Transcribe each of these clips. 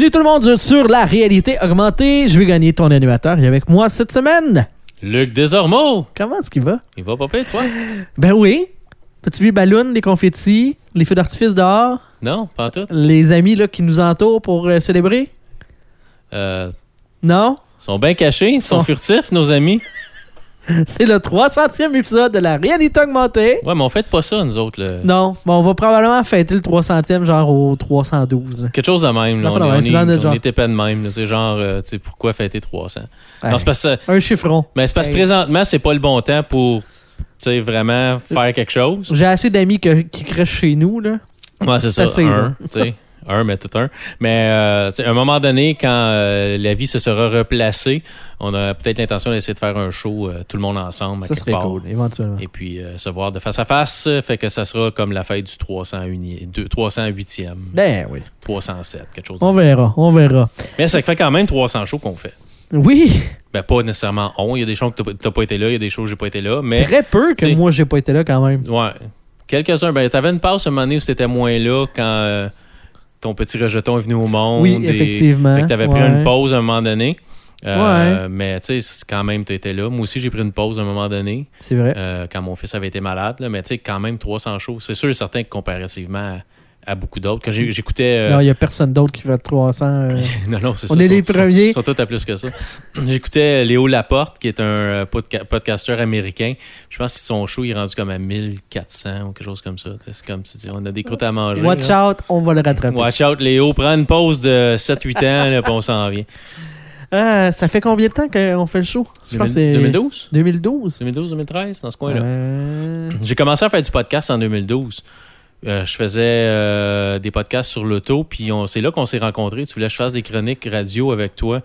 Bienvenue tout le monde sur La Réalité Augmentée. Je vais gagner ton animateur. Il est avec moi cette semaine. Luc Desormeaux. Comment est-ce qu'il va? Il va pas pire, toi? Ben oui. T'as-tu vu ballons, les confettis, les feux d'artifice dehors? Non, pas en tout. Les amis là, qui nous entourent pour célébrer? Non? Ils sont bien cachés, ils sont furtifs, nos amis. C'est le 300e épisode de La Réalité Augmentée. Ouais, mais on fête pas ça, nous autres. Là. Non, bon, on va probablement fêter le 300e, genre au 312. Là. Quelque chose de même. Là. On est épais de même. Là. C'est genre, tu sais, pourquoi fêter 300? Ouais. Non, c'est parce que, un chiffron. Mais c'est parce que présentement, c'est pas le bon temps pour vraiment faire quelque chose. J'ai assez d'amis qui crèchent chez nous. Là. Ouais, c'est ça. Assez, un, tu sais. Un, mais tout un. Mais à un moment donné, quand la vie se sera replacée, on a peut-être l'intention d'essayer de faire un show tout le monde ensemble. Ça serait cool, éventuellement. Et puis se voir de face à face. Fait que ça sera comme la fête du 308e. Ben oui. 307, quelque chose. On verra. Mais ça fait quand même 300 shows qu'on fait. Oui. Ben pas nécessairement on. Il y a des shows que t'as pas été là, il y a des shows que j'ai pas été là. Mais très peu que moi j'ai pas été là quand même. Ouais. Quelques-uns. Ben t'avais une passe un moment donné où c'était moins là quand... ton petit rejeton est venu au monde. Oui, effectivement. Fait que t'avais pris une pause à un moment donné. Ouais. Mais tu sais, quand même, t'étais là. Moi aussi, j'ai pris une pause à un moment donné. C'est vrai. Quand mon fils avait été malade. Là. Mais tu sais, quand même, 300 shows. C'est sûr et certain que comparativement à beaucoup d'autres. Quand j'écoutais... Non, il n'y a personne d'autre qui fait 300. Non, c'est ça. On est les premiers. Ils sont tous à plus que ça. J'écoutais Léo Laporte, qui est un podcasteur américain. Je pense que son show, il est rendu comme à 1400 ou quelque chose comme ça. C'est comme tu dis, on a des croûtes à manger. Watch out, on va le rattraper. Watch out, Léo. Prends une pause de 7-8 ans, là, puis on s'en vient. Ça fait combien de temps qu'on fait le show? Je pense que c'est 2012, 2013, dans ce coin-là. J'ai commencé à faire du podcast en 2012. Je faisais des podcasts sur l'auto, puis c'est là qu'on s'est rencontrés. Tu voulais que je fasse des chroniques radio avec toi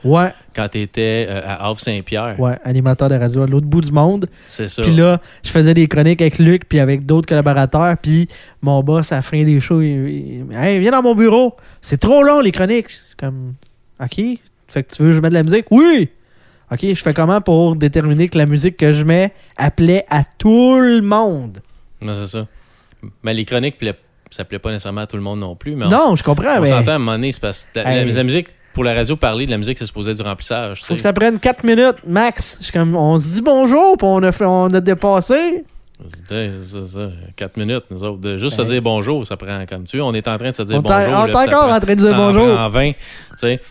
quand tu étais à Havre-Saint-Pierre. Ouais, animateur de radio à l'autre bout du monde. C'est ça. Puis là, je faisais des chroniques avec Luc, puis avec d'autres collaborateurs, puis mon boss, à la fin des shows, il hey, viens dans mon bureau. C'est trop long, les chroniques. C'est comme, OK, fait que tu veux que je mette de la musique? Oui! OK, je fais comment pour déterminer que la musique que je mets appelait à tout le monde? Non, c'est ça. Mais les chroniques, ça plaît pas nécessairement à tout le monde non plus. Mais non, je comprends. On s'entend à un moment donné, c'est parce que la musique, pour la radio, parler de la musique, c'est supposé être du remplissage. Faut que ça prenne 4 minutes, max. On se dit bonjour, puis on a dépassé. C'est ça. 4 minutes, nous autres. De juste se dire bonjour, ça prend comme tu veux. On est en train de se dire bonjour. On est encore en train de dire bonjour. En 20, tu sais.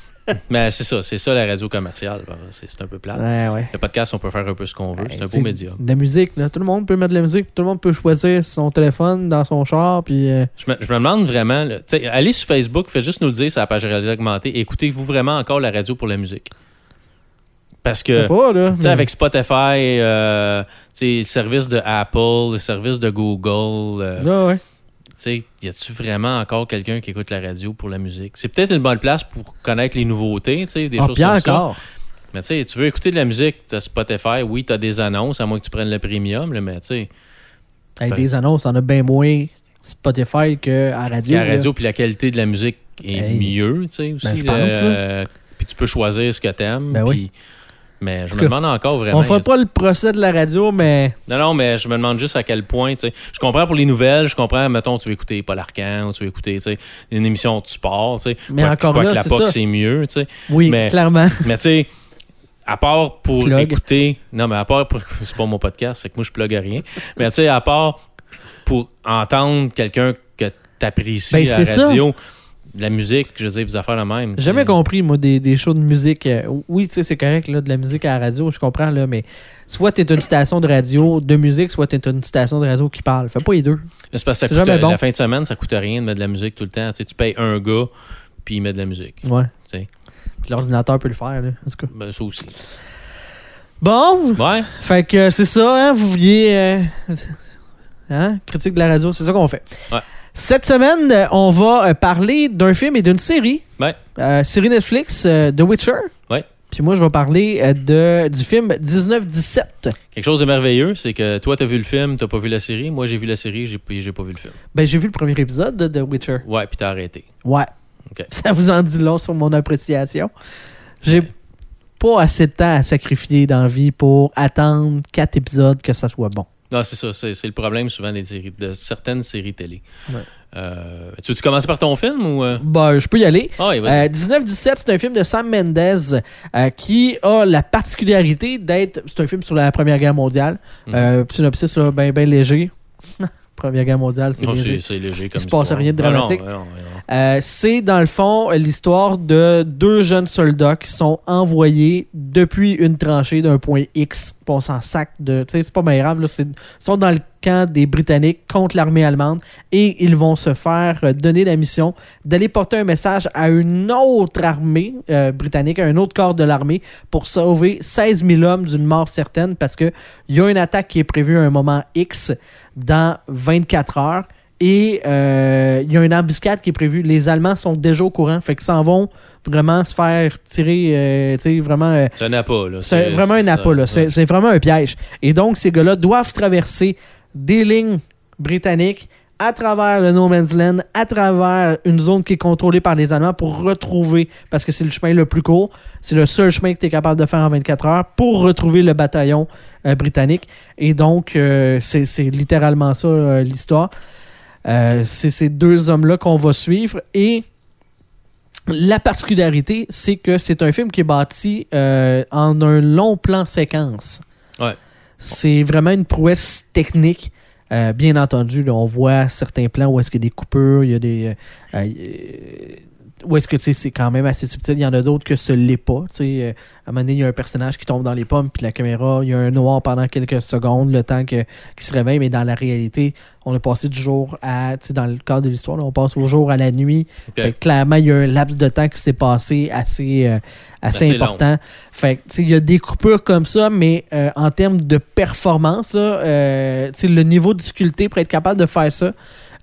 Mais c'est ça la radio commerciale. C'est un peu plate. Ouais. Le podcast, on peut faire un peu ce qu'on veut. C'est un beau médium. La musique, là, tout le monde peut mettre de la musique. Tout le monde peut choisir son téléphone dans son char. Puis, je me demande vraiment, là, allez sur Facebook, faites juste nous le dire sur la page Réalité Augmentée. Écoutez-vous vraiment encore la radio pour la musique? Parce que pas, là, mais... avec Spotify, les services de Apple, les services de Google... y a-tu vraiment encore quelqu'un qui écoute la radio pour la musique? C'est peut-être une bonne place pour connaître les nouveautés, des choses comme ça. Mais tu veux écouter de la musique, t'as Spotify, oui, t'as des annonces, à moins que tu prennes le premium, là, mais tu sais... des annonces, t'en as bien moins Spotify qu'à radio. Qu'à radio, puis la qualité de la musique est mieux, aussi. Puis tu peux choisir ce que t'aimes, Mais je me demande encore vraiment... On ne fera pas le procès de la radio, mais... Non, mais je me demande juste à quel point... Je comprends pour les nouvelles, je comprends, mettons, tu veux écouter Paul Arcand, tu veux écouter une émission de sport, mais encore là, c'est ça. Que la POC, c'est mieux, oui, mais, clairement. Mais tu sais, à part pour écouter... Non, mais à part pour... C'est pas mon podcast, c'est que moi, je plug à rien. Mais tu sais, à part pour entendre quelqu'un que t'apprécies à la radio... Ça. La musique, je veux dire, des affaires la même. J'ai jamais compris, moi, des shows de musique. Oui, tu sais, c'est correct, là, de la musique à la radio, je comprends, là, mais soit t'es une station de radio de musique, soit t'es une station de radio qui parle. Fais pas les deux. Mais c'est parce que la fin de semaine, ça coûte rien de mettre de la musique tout le temps. T'sais, tu payes un gars, puis il met de la musique. Ouais. T'sais. L'ordinateur peut le faire, là, en tout cas. Ben, ça aussi. Bon. Ouais. Fait que c'est ça, hein, vous vouliez... critique de la radio, c'est ça qu'on fait. Ouais. Cette semaine, on va parler d'un film et d'une série. Ouais. Série Netflix, The Witcher. Ouais. Puis moi, je vais parler du film 1917. Quelque chose de merveilleux, c'est que toi, t'as vu le film, t'as pas vu la série. Moi, j'ai vu la série, j'ai pas vu le film. Ben, j'ai vu le premier épisode de The Witcher. Ouais, puis t'as arrêté. Ouais. Okay. Ça vous en dit long sur mon appréciation. J'ai pas assez de temps à sacrifier dans la vie pour attendre 4 épisodes que ça soit bon. Non, c'est ça. C'est le problème souvent des séries, de certaines séries télé. Ouais. Tu veux-tu commencer par ton film ou Ben, je peux y aller. Oh, oui, 1917, c'est un film de Sam Mendes qui a la particularité d'être... C'est un film sur la Première Guerre mondiale. Synopsis, là, ben léger. Première Guerre mondiale, c'est léger. C'est léger comme ça. Il se passe rien de dramatique. Ben non. C'est, dans le fond, l'histoire de deux jeunes soldats qui sont envoyés depuis une tranchée d'un point X. Puis on s'en sac de... C'est pas bien grave. Là, ils sont dans le camp des Britanniques contre l'armée allemande et ils vont se faire donner la mission d'aller porter un message à une autre armée britannique, à un autre corps de l'armée pour sauver 16 000 hommes d'une mort certaine parce qu'il y a une attaque qui est prévue à un moment X dans 24 heures et il y a une embuscade qui est prévue. Les Allemands sont déjà au courant, fait qu'ils s'en vont vraiment se faire tirer, vraiment... c'est un appât, là. C'est vraiment un appât, là. C'est vraiment un piège. Et donc, ces gars-là doivent traverser des lignes britanniques à travers le No Man's Land, à travers une zone qui est contrôlée par les Allemands pour retrouver, parce que c'est le chemin le plus court, c'est le seul chemin que tu es capable de faire en 24 heures pour retrouver le bataillon britannique. Et donc, c'est littéralement ça, l'histoire. C'est ces deux hommes-là qu'on va suivre. Et la particularité, c'est que c'est un film qui est bâti en un long plan séquence. Ouais. C'est vraiment une prouesse technique. Bien entendu, là, on voit certains plans où est-ce qu'il y a des coupures, il y a des... où est-ce que c'est quand même assez subtil. Il y en a d'autres que ce l'est pas. À un moment donné, il y a un personnage qui tombe dans les pommes, puis la caméra, il y a un noir pendant quelques secondes, le temps qu'il se réveille. Mais dans la réalité, on a passé du jour à... Dans le cadre de l'histoire, là, on passe au jour à la nuit. Fait que, clairement, il y a un laps de temps qui s'est passé assez important. Long. Fait que, il y a des coupures comme ça, mais en termes de performance, là, le niveau de difficulté pour être capable de faire ça,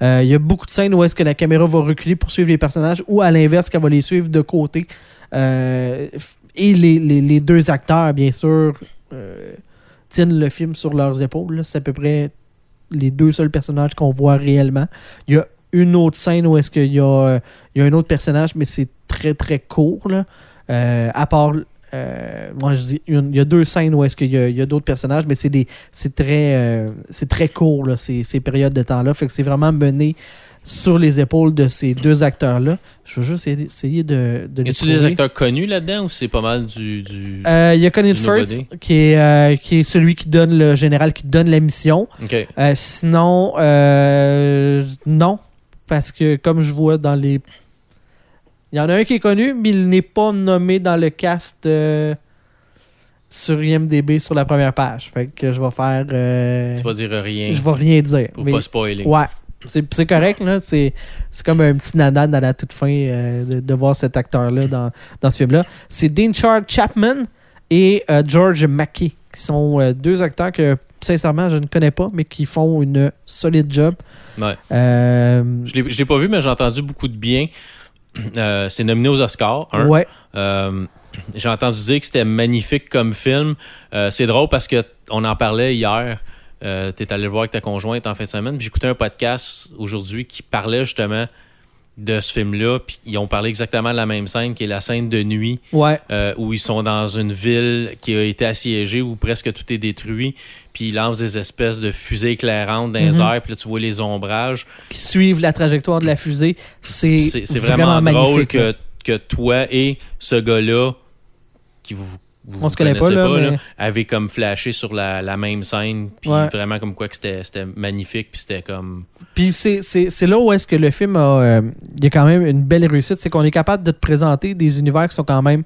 il y a beaucoup de scènes où est-ce que la caméra va reculer pour suivre les personnages ou à l'inverse qu'elle va les suivre de côté. Et les deux acteurs, bien sûr, tiennent le film sur leurs épaules. Là. C'est à peu près les deux seuls personnages qu'on voit réellement. Il y a une autre scène où est-ce qu'il y a un autre personnage, mais c'est très, très court. Là. À part... moi je dis il y a deux scènes où est-ce qu'il y a d'autres personnages, mais c'est très court là, ces périodes de temps là, fait que c'est vraiment mené sur les épaules de ces deux acteurs là. Je veux juste essayer de les trouver. Y a-tu des acteurs connus là-dedans ou c'est pas mal du il y a Connor First qui est celui qui donne le général qui donne la mission. Okay. Sinon non, parce que comme je vois dans les... Il y en a un qui est connu, mais il n'est pas nommé dans le cast sur IMDb sur la première page. Fait que je vais faire... Tu vas dire rien. Je vais rien dire. Pour pas spoiler. Ouais. C'est correct, là. C'est comme un petit nanan à la toute fin de voir cet acteur-là dans ce film-là. C'est Dean Charles Chapman et George Mackey, qui sont deux acteurs que... Sincèrement, je ne connais pas, mais qui font une solide job. Ouais. Je l'ai pas vu, mais j'ai entendu beaucoup de bien. C'est nominé aux Oscars. Hein? Ouais. J'ai entendu dire que c'était magnifique comme film. C'est drôle parce que on en parlait hier. T'es allé le voir avec ta conjointe en fin de semaine. Puis j'écoutais un podcast aujourd'hui qui parlait justement de ce film-là. Puis ils ont parlé exactement de la même scène, qui est la scène de nuit. Ouais. Où ils sont dans une ville qui a été assiégée, où presque tout est détruit. Puis ils lancent des espèces de fusées éclairantes dans les airs. Puis là, tu vois les ombrages. Qui suivent la trajectoire de la fusée. C'est vraiment drôle que toi et ce gars-là, qui vous se connaissez pas mais... avaient comme flashé sur la même scène. Puis vraiment comme quoi que c'était magnifique. Puis c'était comme... Puis c'est là où est-ce que le film a... Il y a quand même une belle réussite. C'est qu'on est capable de te présenter des univers qui sont quand même...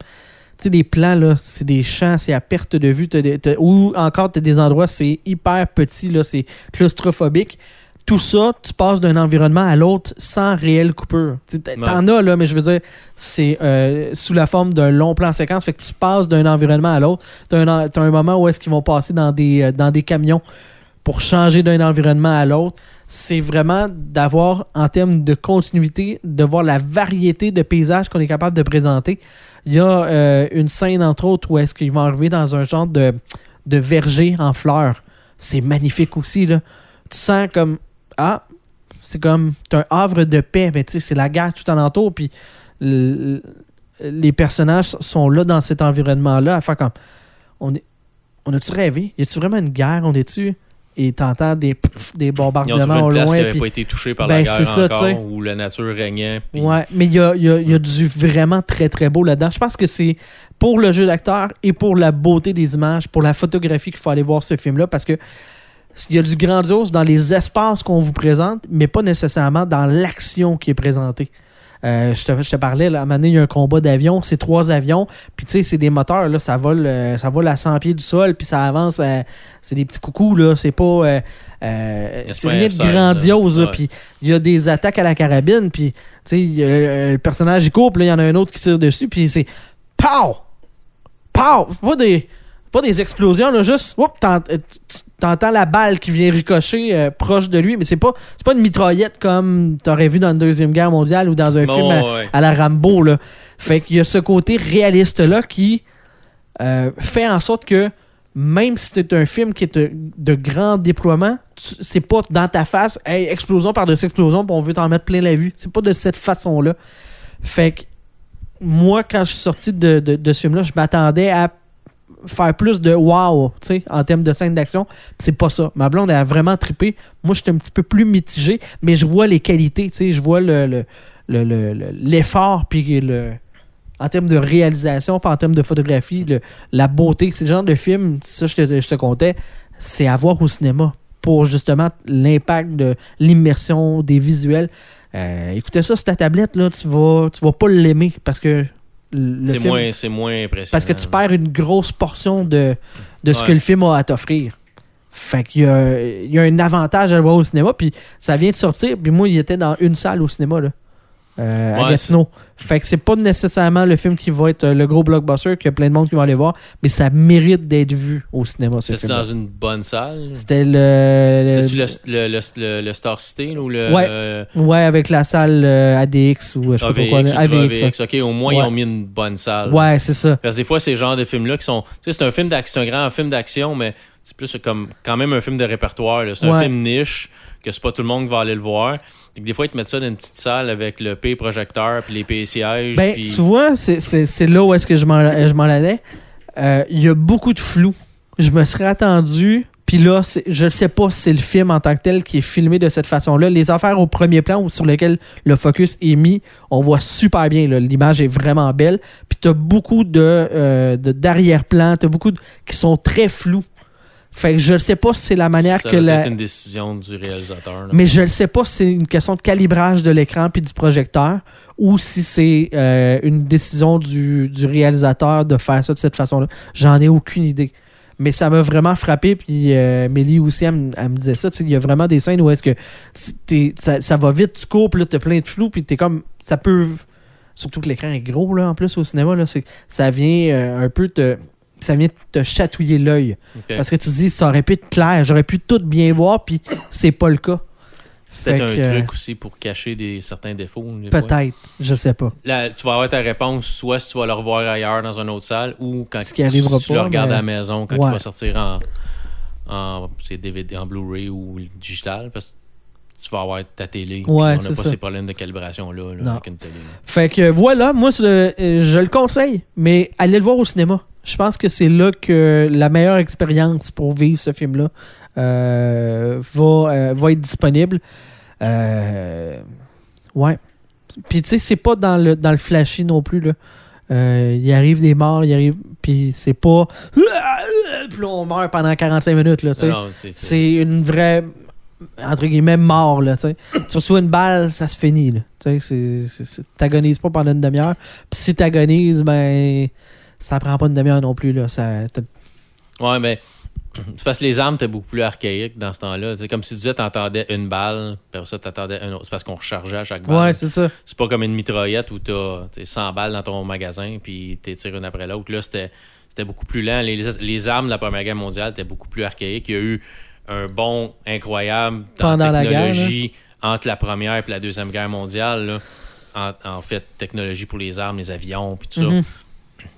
Tu sais, des plans, là, c'est des champs, c'est à perte de vue. Ou encore, tu as des endroits, c'est hyper petit, là, c'est claustrophobique. Tout ça, tu passes d'un environnement à l'autre sans réelle coupure. T'en as, là, mais je veux dire, c'est sous la forme d'un long plan séquence. Fait que tu passes d'un environnement à l'autre. T'as un moment où est-ce qu'ils vont passer dans des camions pour changer d'un environnement à l'autre. C'est vraiment d'avoir, en termes de continuité, de voir la variété de paysages qu'on est capable de présenter. Il y a une scène, entre autres, où est-ce qu'ils vont arriver dans un genre de verger en fleurs. C'est magnifique aussi, là. Tu sens comme... Ah, c'est comme... T'as un havre de paix, mais tu sais, c'est la guerre tout alentour, puis les personnages sont là dans cet environnement-là à faire comme... On a-tu rêvé? Y a-tu vraiment une guerre? On est-tu... et t'entends des bombardements au loin. Ils ont trouvé une place qui n'avait pas été touchée par la guerre ça, encore, t'sais. Où la nature régnait. Pis... Ouais, mais il y a du vraiment très, très beau là-dedans. Je pense que c'est pour le jeu d'acteur et pour la beauté des images, pour la photographie qu'il faut aller voir ce film-là, parce que il y a du grandiose dans les espaces qu'on vous présente, mais pas nécessairement dans l'action qui est présentée. Je te parlais, là, à un moment donné, il y a un combat d'avions, c'est 3 avions, puis tu sais, c'est des moteurs, là, ça vole à 100 pieds du sol, puis ça avance, c'est des petits coucous, là, c'est pas... c'est une limite grandiose, puis ouais. Il y a des attaques à la carabine, puis tu sais, le personnage, il court, puis là, il y en a un autre qui tire dessus, puis c'est... Pow! Pow! Pas des explosions, là, juste... Oups, t'entends la balle qui vient ricocher proche de lui, mais c'est pas une mitraillette comme t'aurais vu dans la Deuxième Guerre mondiale ou dans un film à la Rambo, là. Fait qu'il y a ce côté réaliste-là qui fait en sorte que même si c'est un film qui est de grand déploiement, c'est pas dans ta face, hey, explosion par-dessus explosion, puis on veut t'en mettre plein la vue. C'est pas de cette façon-là. Fait que moi, quand je suis sorti de ce film-là, je m'attendais à faire plus de wow, tu sais, en termes de scène d'action. C'est pas ça. Ma blonde, elle a vraiment trippé. Moi, je suis un petit peu plus mitigé, mais je vois les qualités, tu sais, je vois l'effort, puis en termes de réalisation, puis en termes de photographie, la beauté. C'est le genre de film, ça, je te contais, c'est à voir au cinéma pour justement l'impact de l'immersion des visuels. Écoutez ça sur ta tablette, là, tu vas pas l'aimer parce que c'est moins impressionnant. Parce que tu perds une grosse portion de ce que le film a à t'offrir. Fait qu'il y a un avantage à le voir au cinéma, puis ça vient de sortir, puis moi, il était dans une salle au cinéma, là, à Gatineau. Fait que c'est pas nécessairement le film qui va être le gros blockbuster, qu'il y a plein de monde qui va aller voir, mais ça mérite d'être vu au cinéma. C'était dans une bonne salle? C'était le Star City? Ou avec la salle ADX ou je sais pas quoi. AVX. OK, au moins, ils ont mis une bonne salle. Ouais, c'est ça. Parce que des fois, ces genres de films-là qui sont... Tu sais, c'est un grand film d'action, mais... C'est plus comme quand même un film de répertoire. Là. C'est un film niche, que c'est pas tout le monde qui va aller le voir. Puis que des fois, ils te mettent ça dans une petite salle avec le P-projecteur puis les P-sièges. Ben, puis... tu vois, c'est là où est-ce que je m'en allais. Il y a beaucoup de flou. Je me serais attendu... Puis là, je ne sais pas si c'est le film en tant que tel qui est filmé de cette façon-là. Les affaires au premier plan ou sur lesquelles le focus est mis, on voit super bien. Là. L'image est vraiment belle. Puis tu as beaucoup de d'arrière-plan. Tu as beaucoup qui sont très flous. Fait que je ne sais pas si c'est la manière ça que la... C'est une décision du réalisateur. Là. Mais je ne sais pas si c'est une question de calibrage de l'écran puis du projecteur ou si c'est une décision du réalisateur de faire ça de cette façon-là. J'en ai aucune idée. Mais ça m'a vraiment frappé. Puis Mélie aussi, elle me disait ça. Il y a vraiment des scènes où est-ce que ça va vite, tu cours, puis là, t'as plein de flou, puis t'es comme... Ça peut... Surtout que l'écran est gros, là, en plus, au cinéma. Là, ça vient un peu te... ça vient te chatouiller l'œil. Okay. Parce que tu te dis, ça aurait pu être clair, j'aurais pu tout bien voir, puis c'est pas le cas. C'est peut-être un truc aussi pour cacher certains défauts. Peut-être, je sais pas. Là, tu vas avoir ta réponse, soit si tu vas le revoir ailleurs dans une autre salle, ou quand tu le regardes à la maison, quand il va sortir en DVD, en Blu-ray ou digital, parce que tu vas avoir ta télé. On n'a pas ces problèmes de calibration-là là, avec une télé. Là. Fait que voilà, moi, je le conseille, mais allez le voir au cinéma. Je pense que c'est là que la meilleure expérience pour vivre ce film-là va être disponible. Ouais. Puis tu sais, c'est pas dans le flashy non plus. Là. Il arrive des morts, puis c'est pas... Puis là, on meurt pendant 45 minutes. Là, non, c'est une vraie... entre guillemets, mort, là, tu sais. Tu reçois une balle, ça se finit, là. Tu sais, t'agonises pas pendant une demi-heure. Puis si t'agonises, ben... ça prend pas une demi-heure non plus, là. Ouais, mais c'est parce que les armes étaient beaucoup plus archaïques dans ce temps-là. C'est comme si tu disais, t'entendais une balle, puis après ça, t'entendais une autre. C'est parce qu'on rechargeait à chaque balle. Ouais, c'est ça. C'est pas comme une mitraillette où t'as 100 balles dans ton magasin, puis t'es tiré une après l'autre. Là, c'était beaucoup plus lent. Les armes de la Première Guerre mondiale étaient beaucoup plus archaïques. Il y a eu un bond incroyable dans la technologie entre la Première et la Deuxième Guerre mondiale. Là. En fait, technologie pour les armes, les avions, puis tout ça.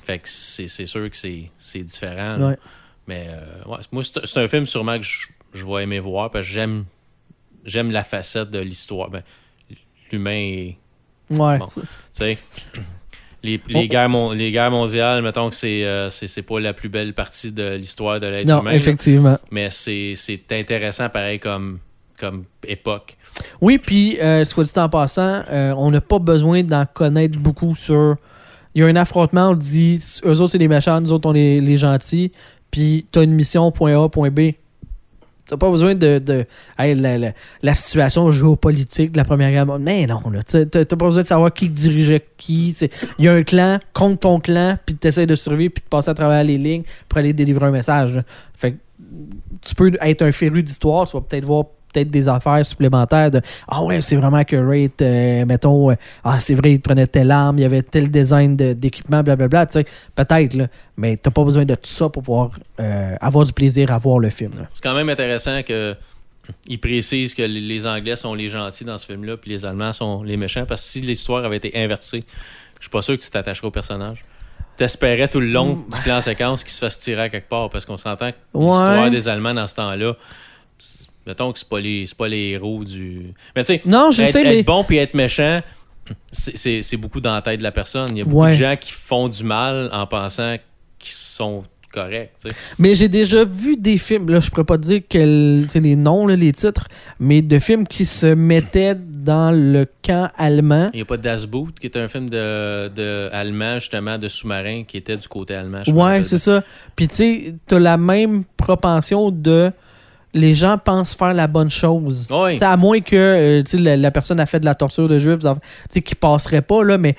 Fait que c'est sûr que c'est différent. Ouais. Mais moi, c'est un film sûrement que je vais aimer voir parce que j'aime la facette de l'histoire. Ben, l'humain est... Ouais. Bon, Les guerres mondiales, mettons que c'est pas la plus belle partie de l'histoire de l'être humain. Non, effectivement. Là, mais c'est intéressant, pareil, comme époque. Oui, puis, soit dit en passant, on n'a pas besoin d'en connaître beaucoup sur... Il y a un affrontement, on dit, eux autres, c'est des méchants, nous autres, on est les gentils, puis t'as une mission, point A, point B. T'as pas besoin de la situation géopolitique de la Première Guerre mondiale. Mais non, là, t'as pas besoin de savoir qui dirigeait qui. Il y a un clan, contre ton clan, puis t'essaies de survivre, puis de passer à travers les lignes pour aller délivrer un message. Là. Fait que tu peux être un féru d'histoire, tu vas peut-être voir des affaires supplémentaires de « Ah ouais, c'est vraiment accurate, mettons, ah c'est vrai, il prenait telle arme, il y avait tel design d'équipement, blablabla, tu sais, peut-être, là, mais t'as pas besoin de tout ça pour pouvoir avoir du plaisir à voir le film. » C'est quand même intéressant qu'ils précisent que les Anglais sont les gentils dans ce film-là, puis les Allemands sont les méchants, parce que si l'histoire avait été inversée, je suis pas sûr que tu t'attacherais au personnage. T'espérais tout le long du plan séquence qu'il se fasse tirer à quelque part, parce qu'on s'entend que l'histoire des Allemands dans ce temps-là, mettons que c'est pas les héros du... Mais tu sais, être bon puis être méchant, c'est beaucoup dans la tête de la personne. Il y a beaucoup de gens qui font du mal en pensant qu'ils sont corrects. T'sais. Mais j'ai déjà vu des films, là je pourrais pas dire les noms, là, les titres, mais de films qui se mettaient dans le camp allemand. Il n'y a pas Das Boot, qui est un film de allemand, justement, de sous-marin, qui était du côté allemand. Ouais, c'est ça. Puis tu sais, t'as la même propension de... Les gens pensent faire la bonne chose. Oui. À moins que la personne a fait de la torture de juifs, qui passerait pas, là, mais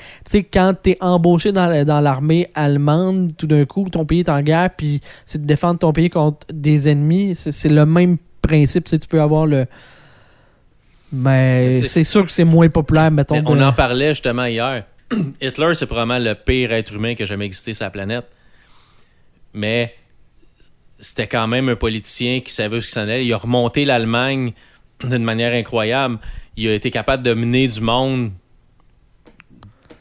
quand tu es embauché dans l'armée allemande, tout d'un coup, ton pays est en guerre, puis c'est de défendre ton pays contre des ennemis, c'est le même principe. Tu peux avoir le... Mais c'est sûr que c'est moins populaire, mettons. Mais on en parlait justement hier. Hitler, c'est probablement le pire être humain qui a jamais existé sur la planète. Mais... c'était quand même un politicien qui savait où il s'en allait. Il a remonté l'Allemagne d'une manière incroyable. Il a été capable de mener du monde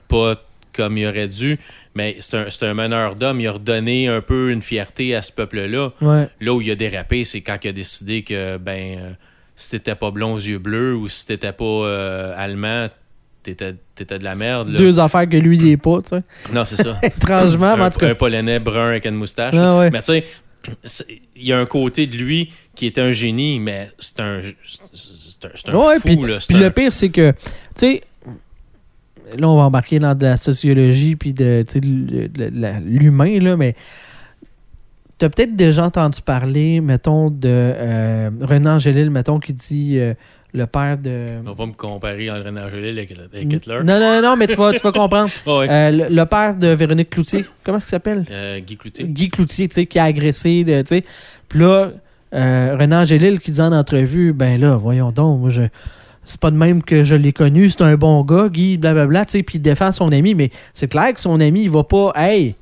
pas comme il aurait dû, mais c'est un meneur d'hommes. Il a redonné un peu une fierté à ce peuple-là. Ouais. Là où il a dérapé, c'est quand il a décidé que si t'étais pas blond aux yeux bleus ou si t'étais pas allemand, t'étais de la merde. Là. Deux affaires que lui, il est pas, tu sais. Non, c'est ça. Étrangement, en tout cas. Un Polonais brun avec une moustache. Ah, ouais. Mais tu sais... il y a un côté de lui qui est un génie, mais c'est un fou. Puis le pire, c'est que, tu sais, là, on va embarquer dans de la sociologie puis de l'humain, là, mais tu as peut-être déjà entendu parler, mettons, de René Angélil, mettons, qui dit... le père de... On va pas me comparer à René Angélil avec Hitler. Non, mais tu vas comprendre. Oh oui. Le père de Véronique Cloutier, comment est-ce qu'il s'appelle? Guy Cloutier. Guy Cloutier, tu sais, qui a agressé, tu sais. Puis là, René Angélil qui dit en entrevue, ben là, voyons donc, moi, c'est pas de même que je l'ai connu, c'est un bon gars, Guy, blablabla, tu sais, puis il défend son ami, mais c'est clair que son ami, il va pas, hey,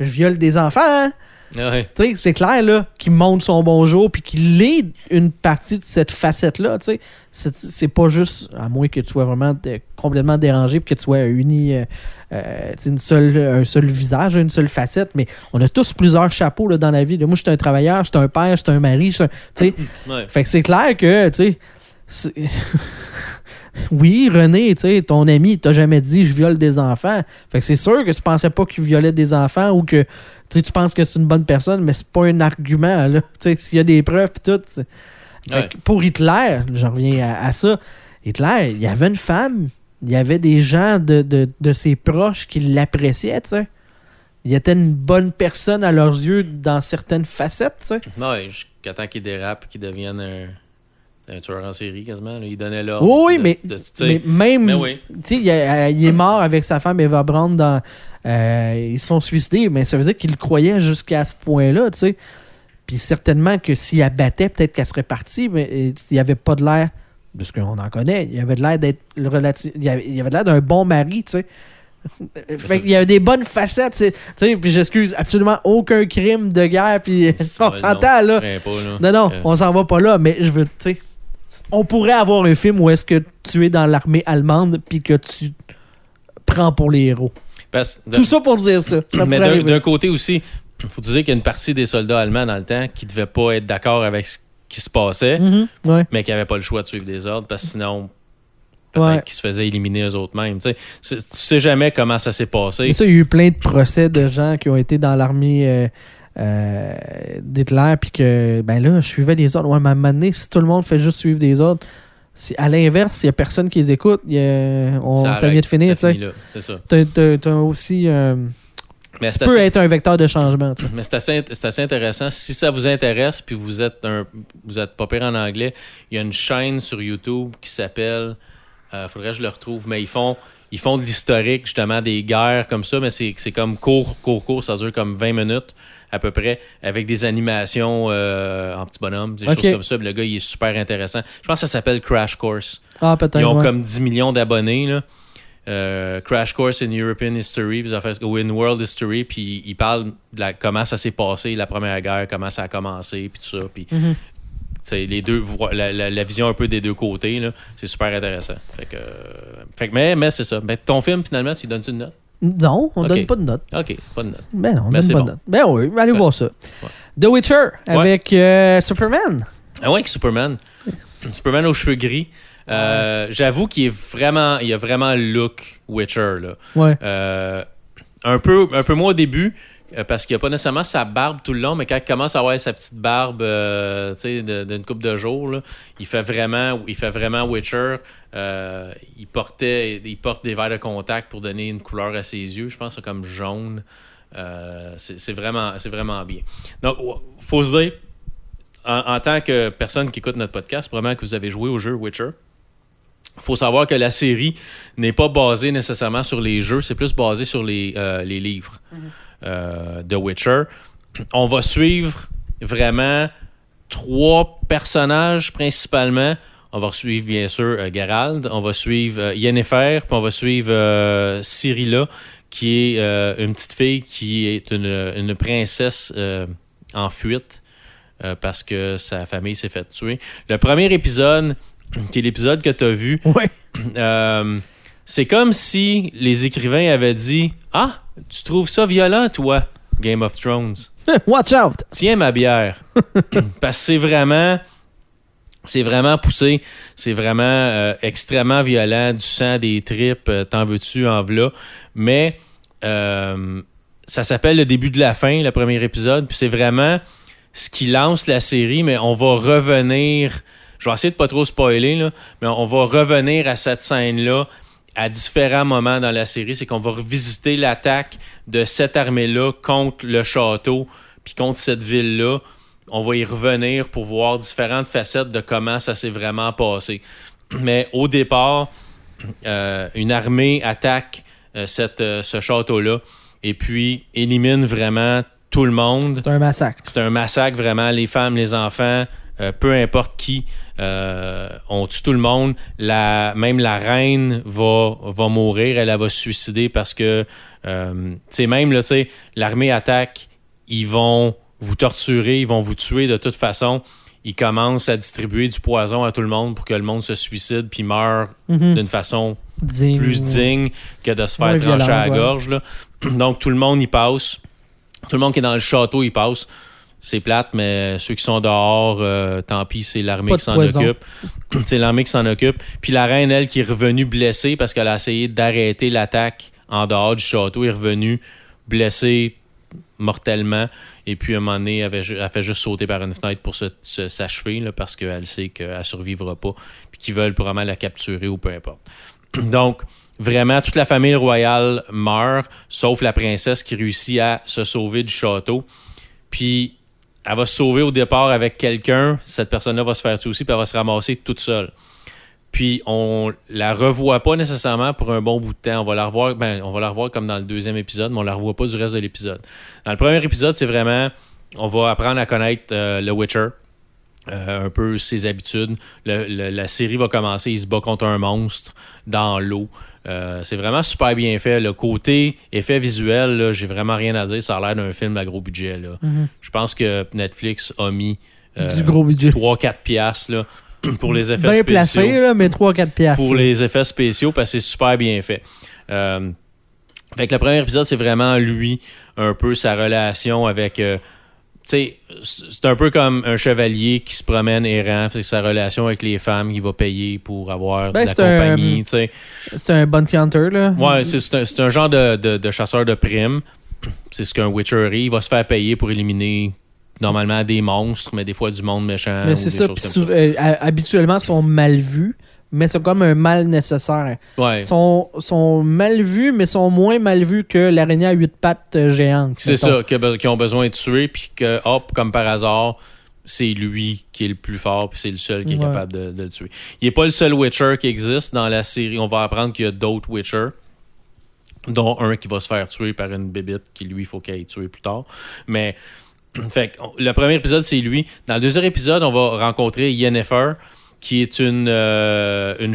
je viole des enfants, hein? Ouais. T'sais, c'est clair là qu'il montre son bonjour puis qu'il est une partie de cette facette-là. T'sais. C'est pas juste, à moins que tu sois vraiment complètement dérangé puis que tu sois uni un seul visage, une seule facette, mais on a tous plusieurs chapeaux là, dans la vie. Là, moi, je suis un travailleur, je suis un père, je suis un mari. Ouais. Fait que c'est clair que... T'sais, c'est... Oui, René, ton ami, il t'a jamais dit « je viole des enfants ». Fait que c'est sûr que tu pensais pas qu'il violait des enfants ou que tu penses que c'est une bonne personne, mais c'est pas un argument. Là. S'il y a des preuves et tout. Fait que pour Hitler, j'en reviens à ça, Hitler, il y avait une femme, il y avait des gens de ses proches qui l'appréciaient. T'sais. Il était une bonne personne à leurs yeux dans certaines facettes. T'sais. Non, jusqu'à temps qu'il dérape, qu'il devienne un tueur en série, quasiment. Là. Il donnait l'ordre. Oui, mais même... Mais oui. Il est mort avec sa femme Eva Braun. Ils se sont suicidés, mais ça veut dire qu'il le croyait jusqu'à ce point-là. T'sais. Puis certainement que s'il abattait, peut-être qu'elle serait partie, mais il avait pas de l'air... De ce qu'on en connaît, il avait de l'air d'être il avait de l'air d'un bon mari, tu sais. Fait qu'il y avait des bonnes facettes, tu sais, puis j'excuse absolument aucun crime de guerre, puis on s'entend, là. Non, on s'en va pas là, mais je veux, tu sais... On pourrait avoir un film où est-ce que tu es dans l'armée allemande puis que tu prends pour les héros. Tout ça pour dire ça. Mais d'un côté aussi, il faut dire qu'il y a une partie des soldats allemands dans le temps qui ne devaient pas être d'accord avec ce qui se passait, mais qui n'avaient pas le choix de suivre des ordres parce que sinon, peut-être qu'ils se faisaient éliminer eux autres mêmes. Tu sais jamais comment ça s'est passé. Et ça, il y a eu plein de procès de gens qui ont été dans l'armée d'Hitler, puis que, ben là, je suivais les ordres. Ouais, mais à un moment donné, si tout le monde fait juste suivre des ordres, c'est à l'inverse, il n'y a personne qui les écoute, ça vient de finir. Ça finit là, c'est ça. T'as aussi... Ça peut être un vecteur de changement. T'sais. Mais c'est assez intéressant. Si ça vous intéresse, puis vous êtes pas pire en anglais, il y a une chaîne sur YouTube qui s'appelle... faudrait que je le retrouve, mais ils font de l'historique, justement, des guerres comme ça, mais c'est comme court. Ça dure comme 20 minutes, à peu près, avec des animations en petit bonhomme, des choses comme ça. Mais le gars, il est super intéressant. Je pense que ça s'appelle Crash Course. Ah, peut-être, ils ont comme 10 millions d'abonnés, là. Crash Course in European History, puis in World History, puis il parle de comment ça s'est passé, la première guerre, comment ça a commencé, puis tout ça, puis les deux, la vision un peu des deux côtés, là, c'est super intéressant. Fait que mais c'est ça. Mais ton film, finalement, tu donnes-tu une note? Non, on donne pas de note. OK, pas de note. Ben non, on donne pas de note. Ben oui, allez voir ça. Ouais. The Witcher, avec Superman. Ah ouais, avec Superman. Superman aux cheveux gris. J'avoue qu'il est vraiment, il a vraiment look Witcher là. Ouais. Un peu moins au début parce qu'il a pas nécessairement sa barbe tout le long, mais quand il commence à avoir sa petite barbe, tu sais, d'une couple de jours, là, il fait vraiment Witcher. Il porte des verres de contact pour donner une couleur à ses yeux. Je pense que c'est comme jaune. C'est vraiment bien. Donc faut se dire. En tant que personne qui écoute notre podcast, probablement que vous avez joué au jeu Witcher, il faut savoir que la série n'est pas basée nécessairement sur les jeux, c'est plus basé sur les livres de Witcher. On va suivre vraiment trois personnages principalement. On va suivre bien sûr Geralt, on va suivre Yennefer, puis on va suivre Cirilla, qui est une petite fille qui est une princesse en fuite. Parce que sa famille s'est fait tuer. Le premier épisode, qui est l'épisode que tu as vu, c'est comme si les écrivains avaient dit « Ah, tu trouves ça violent, toi, Game of Thrones? Watch out! Tiens ma bière! » Parce que c'est vraiment poussé, c'est vraiment extrêmement violent, du sang, des tripes, t'en veux-tu, en v'là. Mais ça s'appelle le début de la fin, le premier épisode, puis c'est vraiment... ce qui lance la série, mais on va revenir... Je vais essayer de pas trop spoiler, là, mais on va revenir à cette scène-là à différents moments dans la série. C'est qu'on va revisiter l'attaque de cette armée-là contre le château puis contre cette ville-là. On va y revenir pour voir différentes facettes de comment ça s'est vraiment passé. Mais au départ, une armée attaque ce château-là et puis élimine vraiment... tout le monde. C'est un massacre. C'est un massacre, vraiment. Les femmes, les enfants, peu importe qui, on tue tout le monde. Même la reine va mourir. Elle va se suicider parce que, tu sais, même, là, tu sais, l'armée attaque, ils vont vous torturer, ils vont vous tuer de toute façon. Ils commencent à distribuer du poison à tout le monde pour que le monde se suicide puis meure d'une façon plus digne que de se faire trancher à la gorge, là. Donc, tout le monde y passe. Tout le monde qui est dans le château, il passe. C'est plate, mais ceux qui sont dehors, tant pis, c'est l'armée qui s'en occupe. C'est l'armée qui s'en occupe. Puis la reine, elle, qui est revenue blessée parce qu'elle a essayé d'arrêter l'attaque en dehors du château, est revenue blessée mortellement. Et puis, à un moment donné, elle fait juste sauter par une fenêtre pour s'achever là, parce qu'elle sait qu'elle ne survivra pas puis qu'ils veulent probablement la capturer ou peu importe. Donc... vraiment, toute la famille royale meurt, sauf la princesse qui réussit à se sauver du château. Puis, elle va se sauver au départ avec quelqu'un. Cette personne-là va se faire tuer aussi, puis elle va se ramasser toute seule. Puis, on la revoit pas nécessairement pour un bon bout de temps. On va la revoir comme dans le deuxième épisode, mais on la revoit pas du reste de l'épisode. Dans le premier épisode, c'est vraiment... on va apprendre à connaître le Witcher. Un peu ses habitudes. La série va commencer, il se bat contre un monstre dans l'eau. C'est vraiment super bien fait. Le côté effet visuel, là, j'ai vraiment rien à dire. Ça a l'air d'un film à gros budget, là. Je pense que Netflix a mis du gros budget. 3-4 piastres là, pour les effets spéciaux. Bien placé, là, mais 3-4 piastres. Pour les effets spéciaux, parce que c'est super bien fait. Fait que le premier épisode, c'est vraiment lui, un peu sa relation avec... T'sais, c'est un peu comme un chevalier qui se promène errant, c'est sa relation avec les femmes qu'il va payer pour avoir de la compagnie. T'sais. C'est un bounty hunter, là. Ouais, c'est un genre de chasseur de primes. C'est ce qu'un Witcher est. Il va se faire payer pour éliminer normalement des monstres, mais des fois du monde méchant. Mais c'est ça, habituellement, ils sont mal vus, mais c'est comme un mal nécessaire. Ouais. Ils sont mal vus, mais sont moins mal vus que l'araignée à 8 pattes géante. C'est mettons. Ça, qu'ils ont besoin de tuer, puis que, hop, comme par hasard, c'est lui qui est le plus fort, puis c'est le seul qui est capable de le tuer. Il n'est pas le seul Witcher qui existe dans la série. On va apprendre qu'il y a d'autres Witchers, dont un qui va se faire tuer par une bébite qui, lui, il faut qu'elle aille tuer plus tard. Mais, fait que, le premier épisode, c'est lui. Dans le deuxième épisode, on va rencontrer Yennefer, qui est une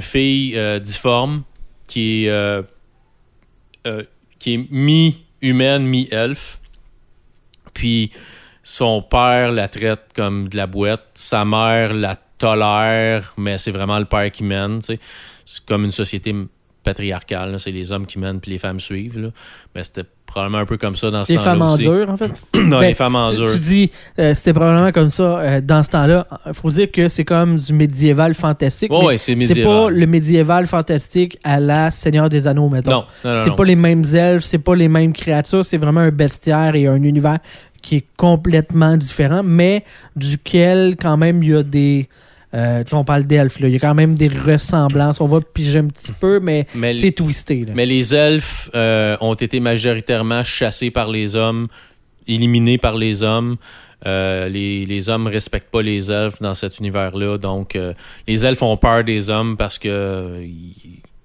fille difforme, qui est mi-humaine, mi-elfe. Puis son père la traite comme de la boîte. Sa mère la tolère, mais c'est vraiment le père qui mène. T'sais. C'est comme une société patriarcale. Là. C'est les hommes qui mènent puis les femmes suivent. Là. Mais c'était probablement un peu comme ça dans ce les temps-là aussi. Les femmes en dur, en fait? Non, les femmes en dur. Tu dis, c'était probablement comme ça dans ce temps-là. Il faut dire que c'est comme du médiéval fantastique. Oh, oui, c'est médiéval. C'est pas le médiéval fantastique à la Seigneur des Anneaux, mettons. Non, pas les mêmes elfes, c'est pas les mêmes créatures. C'est vraiment un bestiaire et un univers qui est complètement différent, mais duquel, quand même, il y a des... on parle d'elfes, il y a quand même des ressemblances. On va piger un petit peu, mais c'est twisté. Là. Mais les elfes ont été majoritairement chassés par les hommes, éliminés par les hommes. Les hommes ne respectent pas les elfes dans cet univers-là. Donc, les elfes ont peur des hommes parce que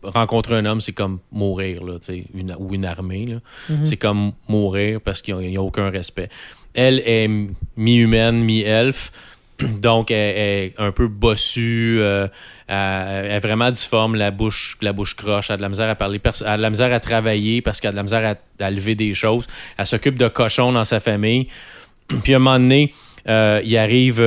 rencontrer un homme, c'est comme mourir, là, une armée. Là. Mm-hmm. C'est comme mourir parce qu'il n'y a aucun respect. Elle est mi-humaine, mi-elfe. Donc, elle est un peu bossue, elle est vraiment difforme, la bouche croche, elle a de la misère à parler, elle a de la misère à travailler parce qu'elle a de la misère à lever des choses. Elle s'occupe de cochons dans sa famille. Puis à un moment donné, il arrive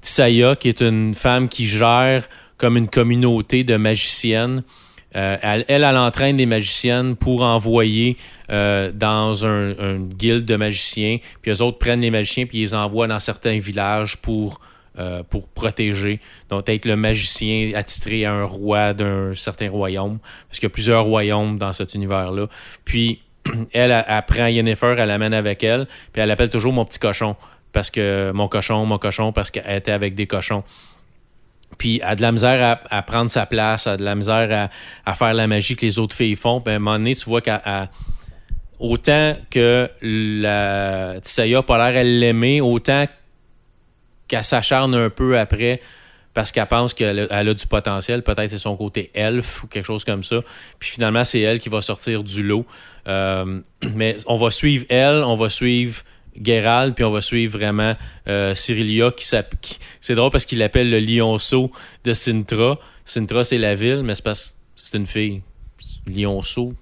Tissaïa, qui est une femme qui gère comme une communauté de magiciennes. Elle entraîne des magiciennes pour envoyer dans une guilde de magiciens. Puis eux autres prennent les magiciens puis ils les envoient dans certains villages pour protéger. Donc, être le magicien attitré à un roi d'un certain royaume. Parce qu'il y a plusieurs royaumes dans cet univers-là. Puis, elle prend Yennefer, elle l'amène avec elle. Puis, elle l'appelle toujours mon petit cochon. Parce que mon cochon, parce qu'elle était avec des cochons. Puis elle a de la misère à prendre sa place, elle a de la misère à faire la magie que les autres filles font. Puis à un moment donné, tu vois qu'autant que la Tissaïa n'a pas l'air à l'aimer, autant qu'elle s'acharne un peu après parce qu'elle pense qu'elle a du potentiel. Peut-être c'est son côté elfe ou quelque chose comme ça. Puis finalement, c'est elle qui va sortir du lot. Mais on va suivre elle, on va suivre Geralt, puis on va suivre vraiment Cirilla, qui c'est drôle parce qu'il l'appelle le lionceau de Sintra. Sintra, c'est la ville, mais c'est parce que c'est une fille. Lionceau,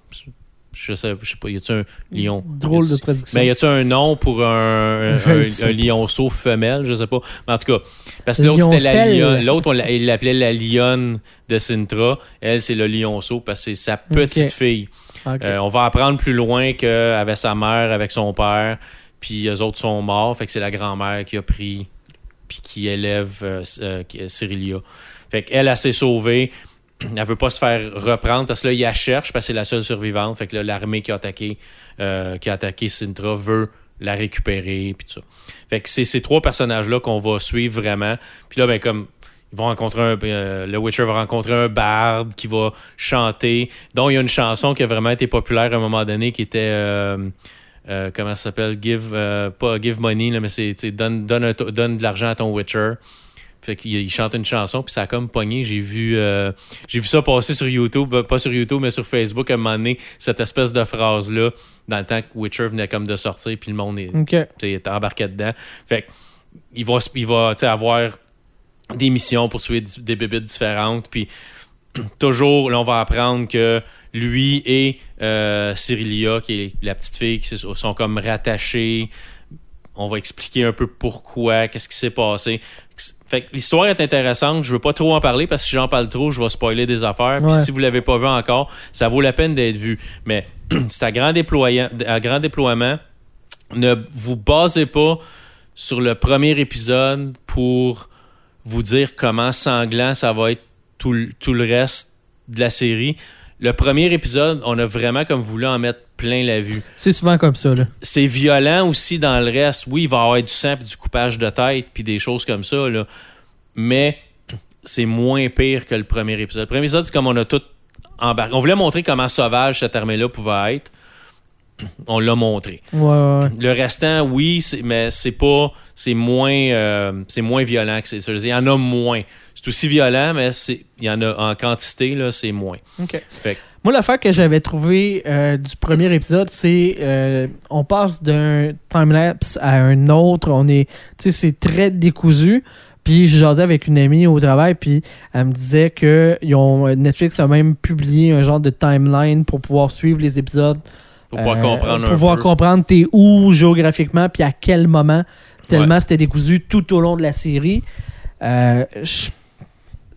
je sais pas, y a-tu un lion? Drôle de traduction. Mais y a-tu un nom pour un lionceau femelle? Je sais pas. Mais en tout cas, parce que l'autre, c'était la lionne. L'autre, il l'appelait la lionne de Sintra. Elle, c'est le lionceau parce que c'est sa petite fille. Okay. On va apprendre plus loin qu'elle avait sa mère avec son père. Puis eux autres sont morts, fait que c'est la grand-mère qui a pris puis qui élève Cirilla. Fait qu'elle s'est sauvée, elle veut pas se faire reprendre parce que là, il la cherche parce que c'est la seule survivante. Fait que là, l'armée qui a attaqué Sintra veut la récupérer puis tout ça. Fait que c'est ces trois personnages-là qu'on va suivre vraiment. Puis là, ben comme ils vont rencontrer le Witcher va rencontrer un barde qui va chanter. Donc il y a une chanson qui a vraiment été populaire à un moment donné qui était comment ça s'appelle? Pas Give Money, là, mais c'est donne de l'argent à ton Witcher. Fait qu'il chante une chanson, puis ça a comme pogné. J'ai vu ça passer sur YouTube, pas sur YouTube, mais sur Facebook à un moment donné, cette espèce de phrase-là, dans le temps que Witcher venait comme de sortir, puis le monde est embarqué dedans. Fait qu'il va avoir des missions pour tuer des bébites différentes, puis toujours, là, on va apprendre que lui et Cirilla, qui est la petite fille, qui sont comme rattachés. On va expliquer un peu pourquoi, qu'est-ce qui s'est passé. Fait que l'histoire est intéressante. Je veux pas trop en parler parce que si j'en parle trop, je vais spoiler des affaires. Puis si vous l'avez pas vu encore, ça vaut la peine d'être vu. Mais c'est à grand déploiement. Ne vous basez pas sur le premier épisode pour vous dire comment sanglant ça va être tout le reste de la série. Le premier épisode, on a vraiment comme voulu en mettre plein la vue. C'est souvent comme ça, là. C'est violent aussi dans le reste. Oui, il va y avoir du sang, puis du coupage de tête, puis des choses comme ça, là. Mais c'est moins pire que le premier épisode. Le premier épisode, c'est comme on a tout embarqué. On voulait montrer comment sauvage cette armée-là pouvait être. On l'a montré. Ouais. Le restant, oui, mais c'est moins violent que c'est. Il y en a moins. C'est aussi violent, mais il y en a en quantité, là, c'est moins. Okay. Moi, l'affaire que j'avais trouvée du premier épisode, c'est on passe d'un timelapse à un autre. C'est très décousu. Puis je jasais avec une amie au travail, puis elle me disait que Netflix a même publié un genre de timeline pour pouvoir suivre les épisodes. Pour pouvoir comprendre t'es où géographiquement, puis à quel moment, tellement c'était décousu tout au long de la série.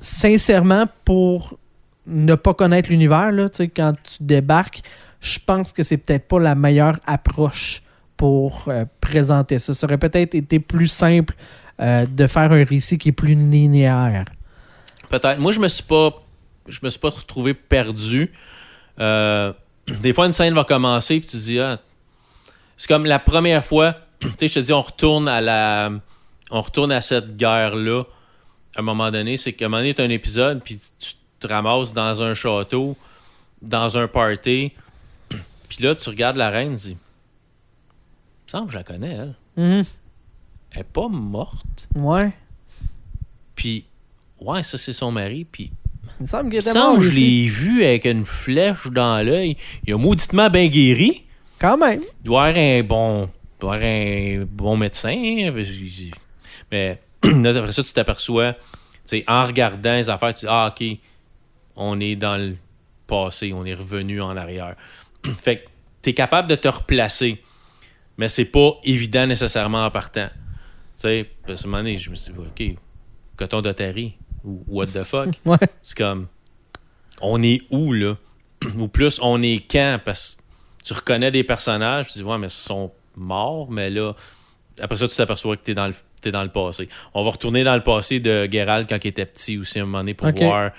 Sincèrement, pour ne pas connaître l'univers, là, quand tu débarques, je pense que c'est peut-être pas la meilleure approche pour présenter ça. Ça aurait peut-être été plus simple de faire un récit qui est plus linéaire. Peut-être. Moi, je me suis pas retrouvé perdu. Des fois, une scène va commencer et tu te dis c'est comme la première fois, tu sais, je te dis on retourne à cette guerre-là. À un moment donné, c'est qu'à un moment donné, t'as un épisode puis tu te ramasses dans un château, dans un party, puis là, tu regardes la reine et tu dis, il me semble que je la connais, elle. Mm-hmm. Elle n'est pas morte. Ouais. Puis, ouais, ça, c'est son mari. Puis, il me semble que je l'ai vu avec une flèche dans l'œil. Il a mauditement bien guéri. Quand même. Il doit y avoir un bon médecin. Mais après ça, tu t'aperçois, en regardant les affaires, tu dis, OK, on est dans le passé, on est revenu en arrière. Fait que tu es capable de te replacer. Mais c'est pas évident nécessairement en partant. Tu sais, à ce moment donné, je me suis dit, OK, coton d'Otari ou what the fuck. Ouais. C'est comme, on est où, là? Ou plus, on est quand? Parce que tu reconnais des personnages, tu te dis, ouais, mais ils sont morts, mais là, après ça, tu t'aperçois que t'es dans le passé. On va retourner dans le passé de Geralt quand il était petit aussi, à un moment donné, pour voir,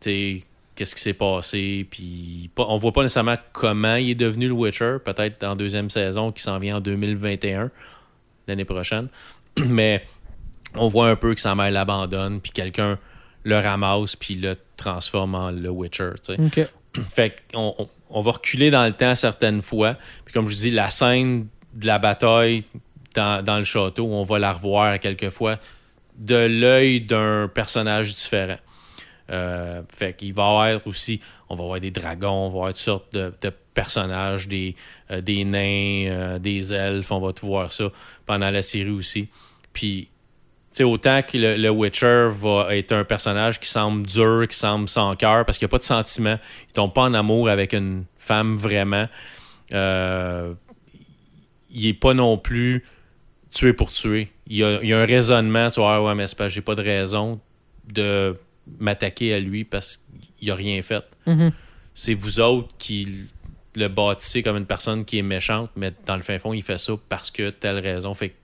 tu sais, qu'est-ce qui s'est passé, puis on voit pas nécessairement comment il est devenu le Witcher, peut-être en deuxième saison qui s'en vient en 2021, l'année prochaine, mais on voit un peu que sa mère l'abandonne, puis quelqu'un le ramasse, puis le transforme en le Witcher, tu sais. Okay. Fait qu'on va reculer dans le temps certaines fois, puis comme je dis, la scène de la bataille dans le château, on va la revoir quelquefois de l'œil d'un personnage différent. Fait qu'il va y avoir aussi, on va voir des dragons, on va voir toutes sortes de personnages, des nains, des elfes, on va tout voir ça pendant la série aussi. Puis, tu sais, autant que le Witcher va être un personnage qui semble dur, qui semble sans cœur, parce qu'il n'y a pas de sentiment, il tombe pas en amour avec une femme vraiment, il est pas non plus tué pour tuer. Il y a un raisonnement, tu vois, ouais, mais c'est parce que j'ai pas de raison de m'attaquer à lui parce qu'il a rien fait. Mm-hmm. C'est vous autres qui le bâtissez comme une personne qui est méchante, mais dans le fin fond, il fait ça parce que telle raison. Fait que,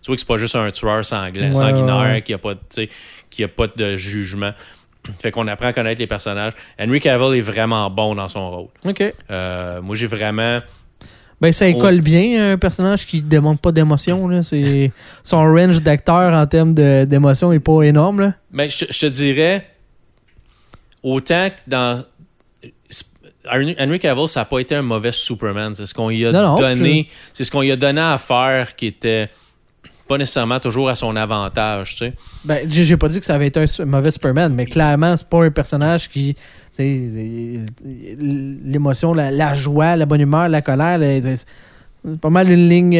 tu vois que c'est pas juste un tueur sanguinaire qui a pas de jugement. Fait qu'on apprend à connaître les personnages. Henry Cavill est vraiment bon dans son rôle. Okay. Moi, j'ai vraiment... Ben, ça colle bien, un personnage qui ne demande pas d'émotion. Là. Son range d'acteur en termes d'émotion n'est pas énorme. Là. Ben, je te dirais, autant que dans... Henry Cavill, ça n'a pas été un mauvais Superman. C'est ce qu'on lui a donné. C'est ce qu'on lui a donné à faire qui était pas nécessairement toujours à son avantage. Tu sais. Ben, j'ai pas dit que ça avait été un mauvais Superman, mais clairement, c'est pas un personnage qui... L'émotion, la joie, la bonne humeur, la colère, c'est pas mal une ligne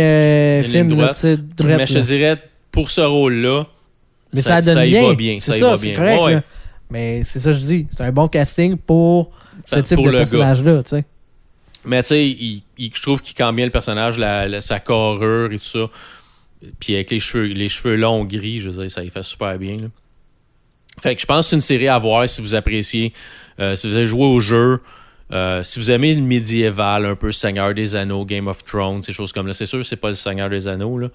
fine. Ligne droite. Là, droite, mais je te dirais, pour ce rôle-là, mais ça y va bien. C'est ça, c'est correct. Ouais. Mais c'est ça que je dis. C'est un bon casting pour ce type de personnage-là. T'sais. Mais tu sais, je trouve qu'il campe bien le personnage, sa carrure et tout ça. Puis avec les cheveux longs gris, je veux dire, ça y fait super bien. Là. Fait que je pense que c'est une série à voir si vous appréciez. Si vous avez joué au jeu, Si vous aimez le médiéval, un peu Seigneur des Anneaux, Game of Thrones, ces choses comme là, c'est sûr c'est pas le Seigneur des Anneaux. Là.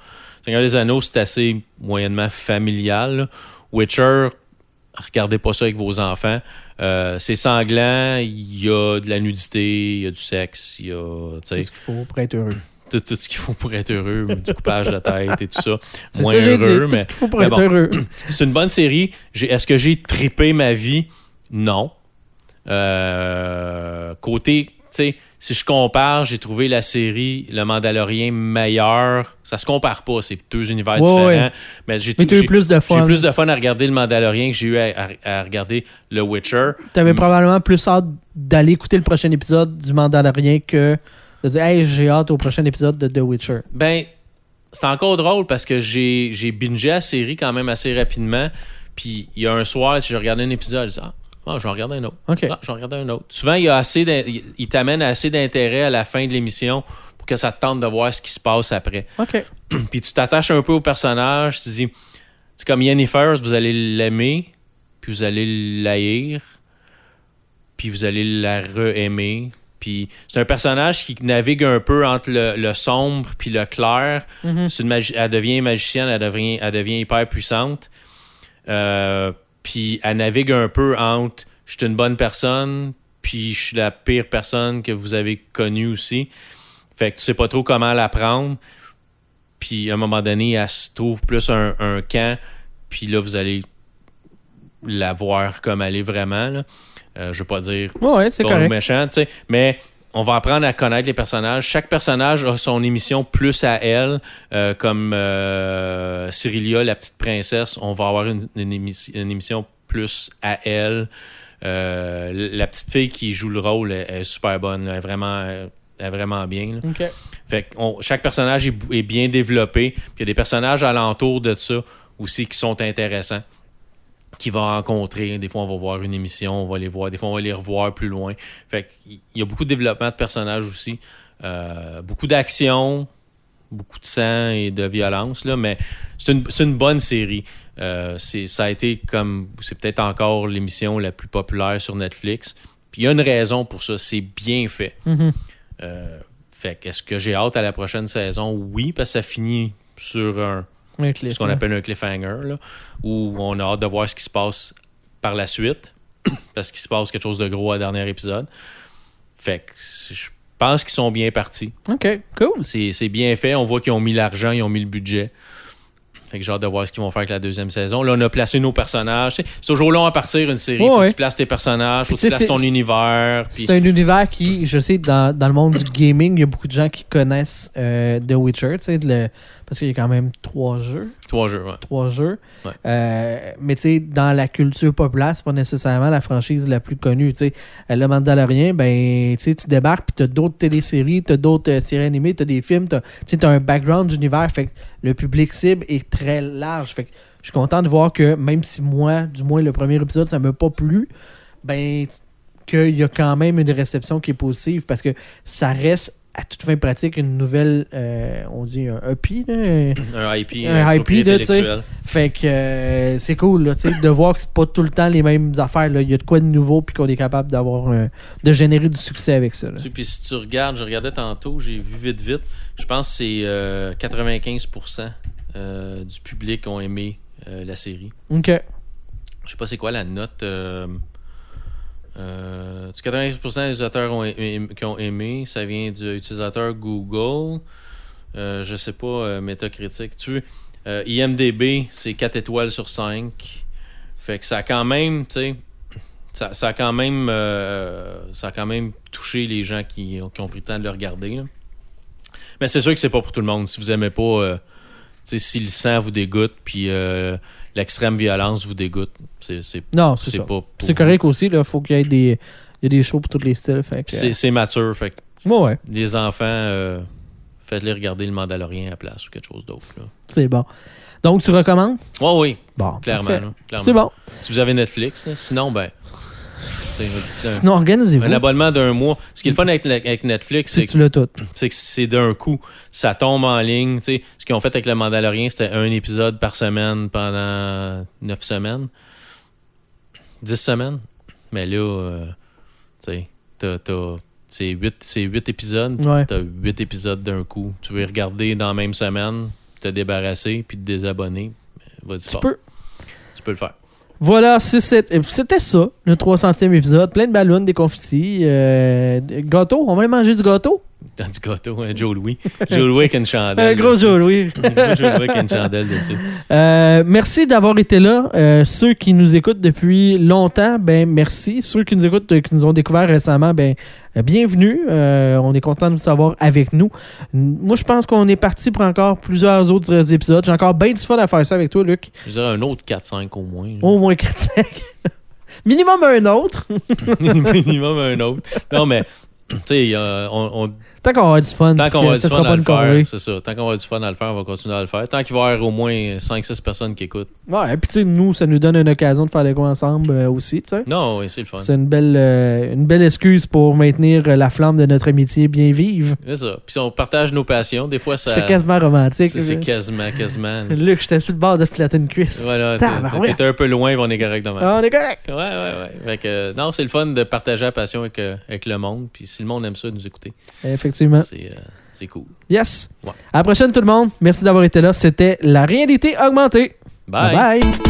Seigneur des Anneaux, c'est assez moyennement familial. Là. Witcher, regardez pas ça avec vos enfants. C'est sanglant, il y a de la nudité, il y a du sexe, il y a... T'sais, tout ce qu'il faut pour être heureux. Tout ce qu'il faut pour être heureux, du coupage de tête et tout ça. C'est moins ça, heureux, dit, mais... Tout ce qu'il faut pour être heureux. C'est une bonne série. Est-ce que j'ai trippé ma vie? Non. Côté, tu sais, si je compare, j'ai trouvé la série Le Mandalorian meilleure. Ça se compare pas, c'est deux univers différents. Ouais. Mais j'ai eu plus de fun. J'ai eu plus de fun à regarder Le Mandalorian que j'ai eu à regarder Le Witcher. T'avais probablement plus hâte d'aller écouter le prochain épisode du Mandalorian que de dire « Hey, j'ai hâte au prochain épisode de The Witcher ». Ben, c'est encore drôle parce que j'ai bingé la série quand même assez rapidement. Puis il y a un soir, si je regardais un épisode, je disais « Ah, je vais en regarder un autre. Okay. Ah, je vais en regarder un autre. » Souvent, il t'amène assez d'intérêt à la fin de l'émission pour que ça te tente de voir ce qui se passe après. Okay. Puis tu t'attaches un peu au personnage. Tu dis, c'est comme Yennefer, vous allez l'aimer, puis vous allez l'haïr, puis vous allez la re-aimer. Puis c'est un personnage qui navigue un peu entre le sombre puis le clair. Mm-hmm. C'est elle devient magicienne, elle devient hyper puissante. Puis elle navigue un peu entre « je suis une bonne personne » puis « je suis la pire personne que vous avez connue aussi ». Fait que tu sais pas trop comment la prendre. Puis à un moment donné, elle se trouve plus un camp. Puis là, vous allez la voir comme elle est vraiment. Là. Je veux pas dire c'est bon ou méchant, tu sais, mais... On va apprendre à connaître les personnages. Chaque personnage a son émission plus à elle, comme Cirilla, la petite princesse. On va avoir une émission plus à elle. La petite fille qui joue le rôle est super bonne. Elle est vraiment bien. Okay. Fait chaque personnage est bien développé. Puis il y a des personnages alentour de ça aussi qui sont intéressants, qui va rencontrer. Des fois, on va voir une émission, on va les voir. Des fois, on va les revoir plus loin. Fait qu'il y a beaucoup de développement de personnages aussi. Beaucoup d'action, beaucoup de sang et de violence, là, mais c'est une bonne série. Ça a été comme... C'est peut-être encore l'émission la plus populaire sur Netflix. Puis il y a une raison pour ça. C'est bien fait. Mm-hmm. Fait que est-ce que j'ai hâte à la prochaine saison? Oui, parce que ça finit sur ce qu'on appelle un cliffhanger, là, où on a hâte de voir ce qui se passe par la suite, parce qu'il se passe quelque chose de gros à dernier épisode. Fait que je pense qu'ils sont bien partis. OK, cool. C'est bien fait. On voit qu'ils ont mis l'argent, ils ont mis le budget. Fait que j'ai hâte de voir ce qu'ils vont faire avec la deuxième saison. Là, on a placé nos personnages. C'est toujours long à partir une série. Faut que tu places tes personnages, faut que tu places ton univers. C'est un univers qui, je sais, dans le monde du gaming, il y a beaucoup de gens qui connaissent The Witcher, tu sais, parce qu'il y a quand même 3 jeux. 3 jeux, ouais. 3 jeux. Ouais. Mais tu sais, dans la culture populaire, c'est pas nécessairement la franchise la plus connue. Tu sais, Le Mandalorian, ben, tu sais, tu débarques puis t'as d'autres téléséries, t'as d'autres séries animées, t'as des films, t'as un background d'univers. Fait que le public cible est très large. Fait que je suis content de voir que même si moi, du moins le premier épisode, ça m'a pas plu, ben, qu'il y a quand même une réception qui est positive parce que ça reste à toute fin pratique une nouvelle on dit un IP là, un IP intellectuel. Fait que c'est cool là, de voir que c'est pas tout le temps les mêmes affaires là, il y a de quoi de nouveau puis qu'on est capable d'avoir de générer du succès avec ça. Puis si tu regardes, je regardais tantôt, j'ai vu vite, je pense que c'est 95% du public ont aimé la série. OK. Je sais pas c'est quoi la note 90% des utilisateurs qui ont aimé, ça vient du utilisateur Google. Je sais pas, Metacritic. IMDb, c'est 4 étoiles sur 5. Fait que ça a quand même, tu sais, ça a quand même touché les gens qui ont pris le temps de le regarder, là. Mais c'est sûr que c'est pas pour tout le monde. Si vous aimez pas, si le sang vous dégoûte, puis l'extrême violence vous dégoûte. C'est ça. Pas c'est correct aussi, là. Faut qu'il y ait des shows pour tous les styles. Fait que, c'est mature. Fait que les enfants, faites-les regarder Le Mandalorian à la place ou quelque chose d'autre, là. C'est bon. Donc, tu recommandes? Oui. Bon, clairement, là, clairement. C'est bon. Si vous avez Netflix, là, sinon, ben... Sinon, organisez-vous. Un abonnement d'1 mois. Ce qui est le fun avec Netflix, c'est que tu l'as tout. C'est que c'est d'un coup. Ça tombe en ligne. T'sais, ce qu'ils ont fait avec Le Mandalorian, c'était un épisode par semaine pendant 9 semaines. 10 semaines. Mais là, t'as c'est 8 épisodes, ouais. T'as 8 épisodes d'un coup. Tu veux les regarder dans la même semaine, te débarrasser, puis te désabonner. Vas-y, tu peux le faire. Voilà, c'était ça, le 300e épisode. Plein de ballons, des confettis, gâteau. On va aller manger du gâteau. Du gâteau, hein, Joe Louis. Joe Louis avec une chandelle. Un gros Joe Louis. Un gros Joe Louis avec une chandelle dessus. Merci d'avoir été là. Ceux qui nous écoutent depuis longtemps, ben merci. Ceux qui nous écoutent, qui nous ont découvert récemment, ben bienvenue. On est content de vous savoir avec nous. Moi, je pense qu'on est parti pour encore plusieurs autres épisodes. J'ai encore bien du fun à faire ça avec toi, Luc. Je dirais un autre 4-5 au moins. Au moins 4-5. Minimum un autre. Minimum un autre. Non, mais... Tant qu'on aura du fun, tant qu'on aura du fun à le faire, c'est ça. Tant qu'on aura du fun à le faire, on va continuer à le faire. Tant qu'il va y avoir au moins 5-6 personnes qui écoutent. Ouais, et puis tu sais, nous, ça nous donne une occasion de faire des quoi ensemble aussi, tu sais. Non, oui, c'est le fun. C'est une belle excuse pour maintenir la flamme de notre amitié bien vive. C'est ça. Puis si on partage nos passions, des fois ça... C'est quasiment romantique. C'est quasiment. Luc, j'étais sur le bord de flatter une cuisse. Voilà, t'es un peu loin, mais on est correct demain. On est correct. Ouais. Fait que, non, c'est le fun de partager la passion avec le monde. Puis si le monde aime ça, nous écouter. Effectivement. C'est cool. Yes. Ouais. À la prochaine, tout le monde. Merci d'avoir été là. C'était La Réalité Augmentée. Bye. Bye.